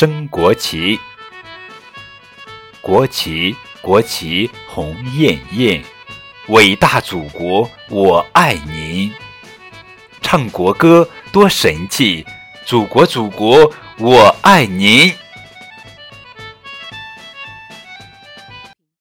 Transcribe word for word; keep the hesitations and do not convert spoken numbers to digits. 升国旗。国旗，国旗红艳艳，伟大祖国我爱您。唱国歌多神气，祖国祖国我爱您。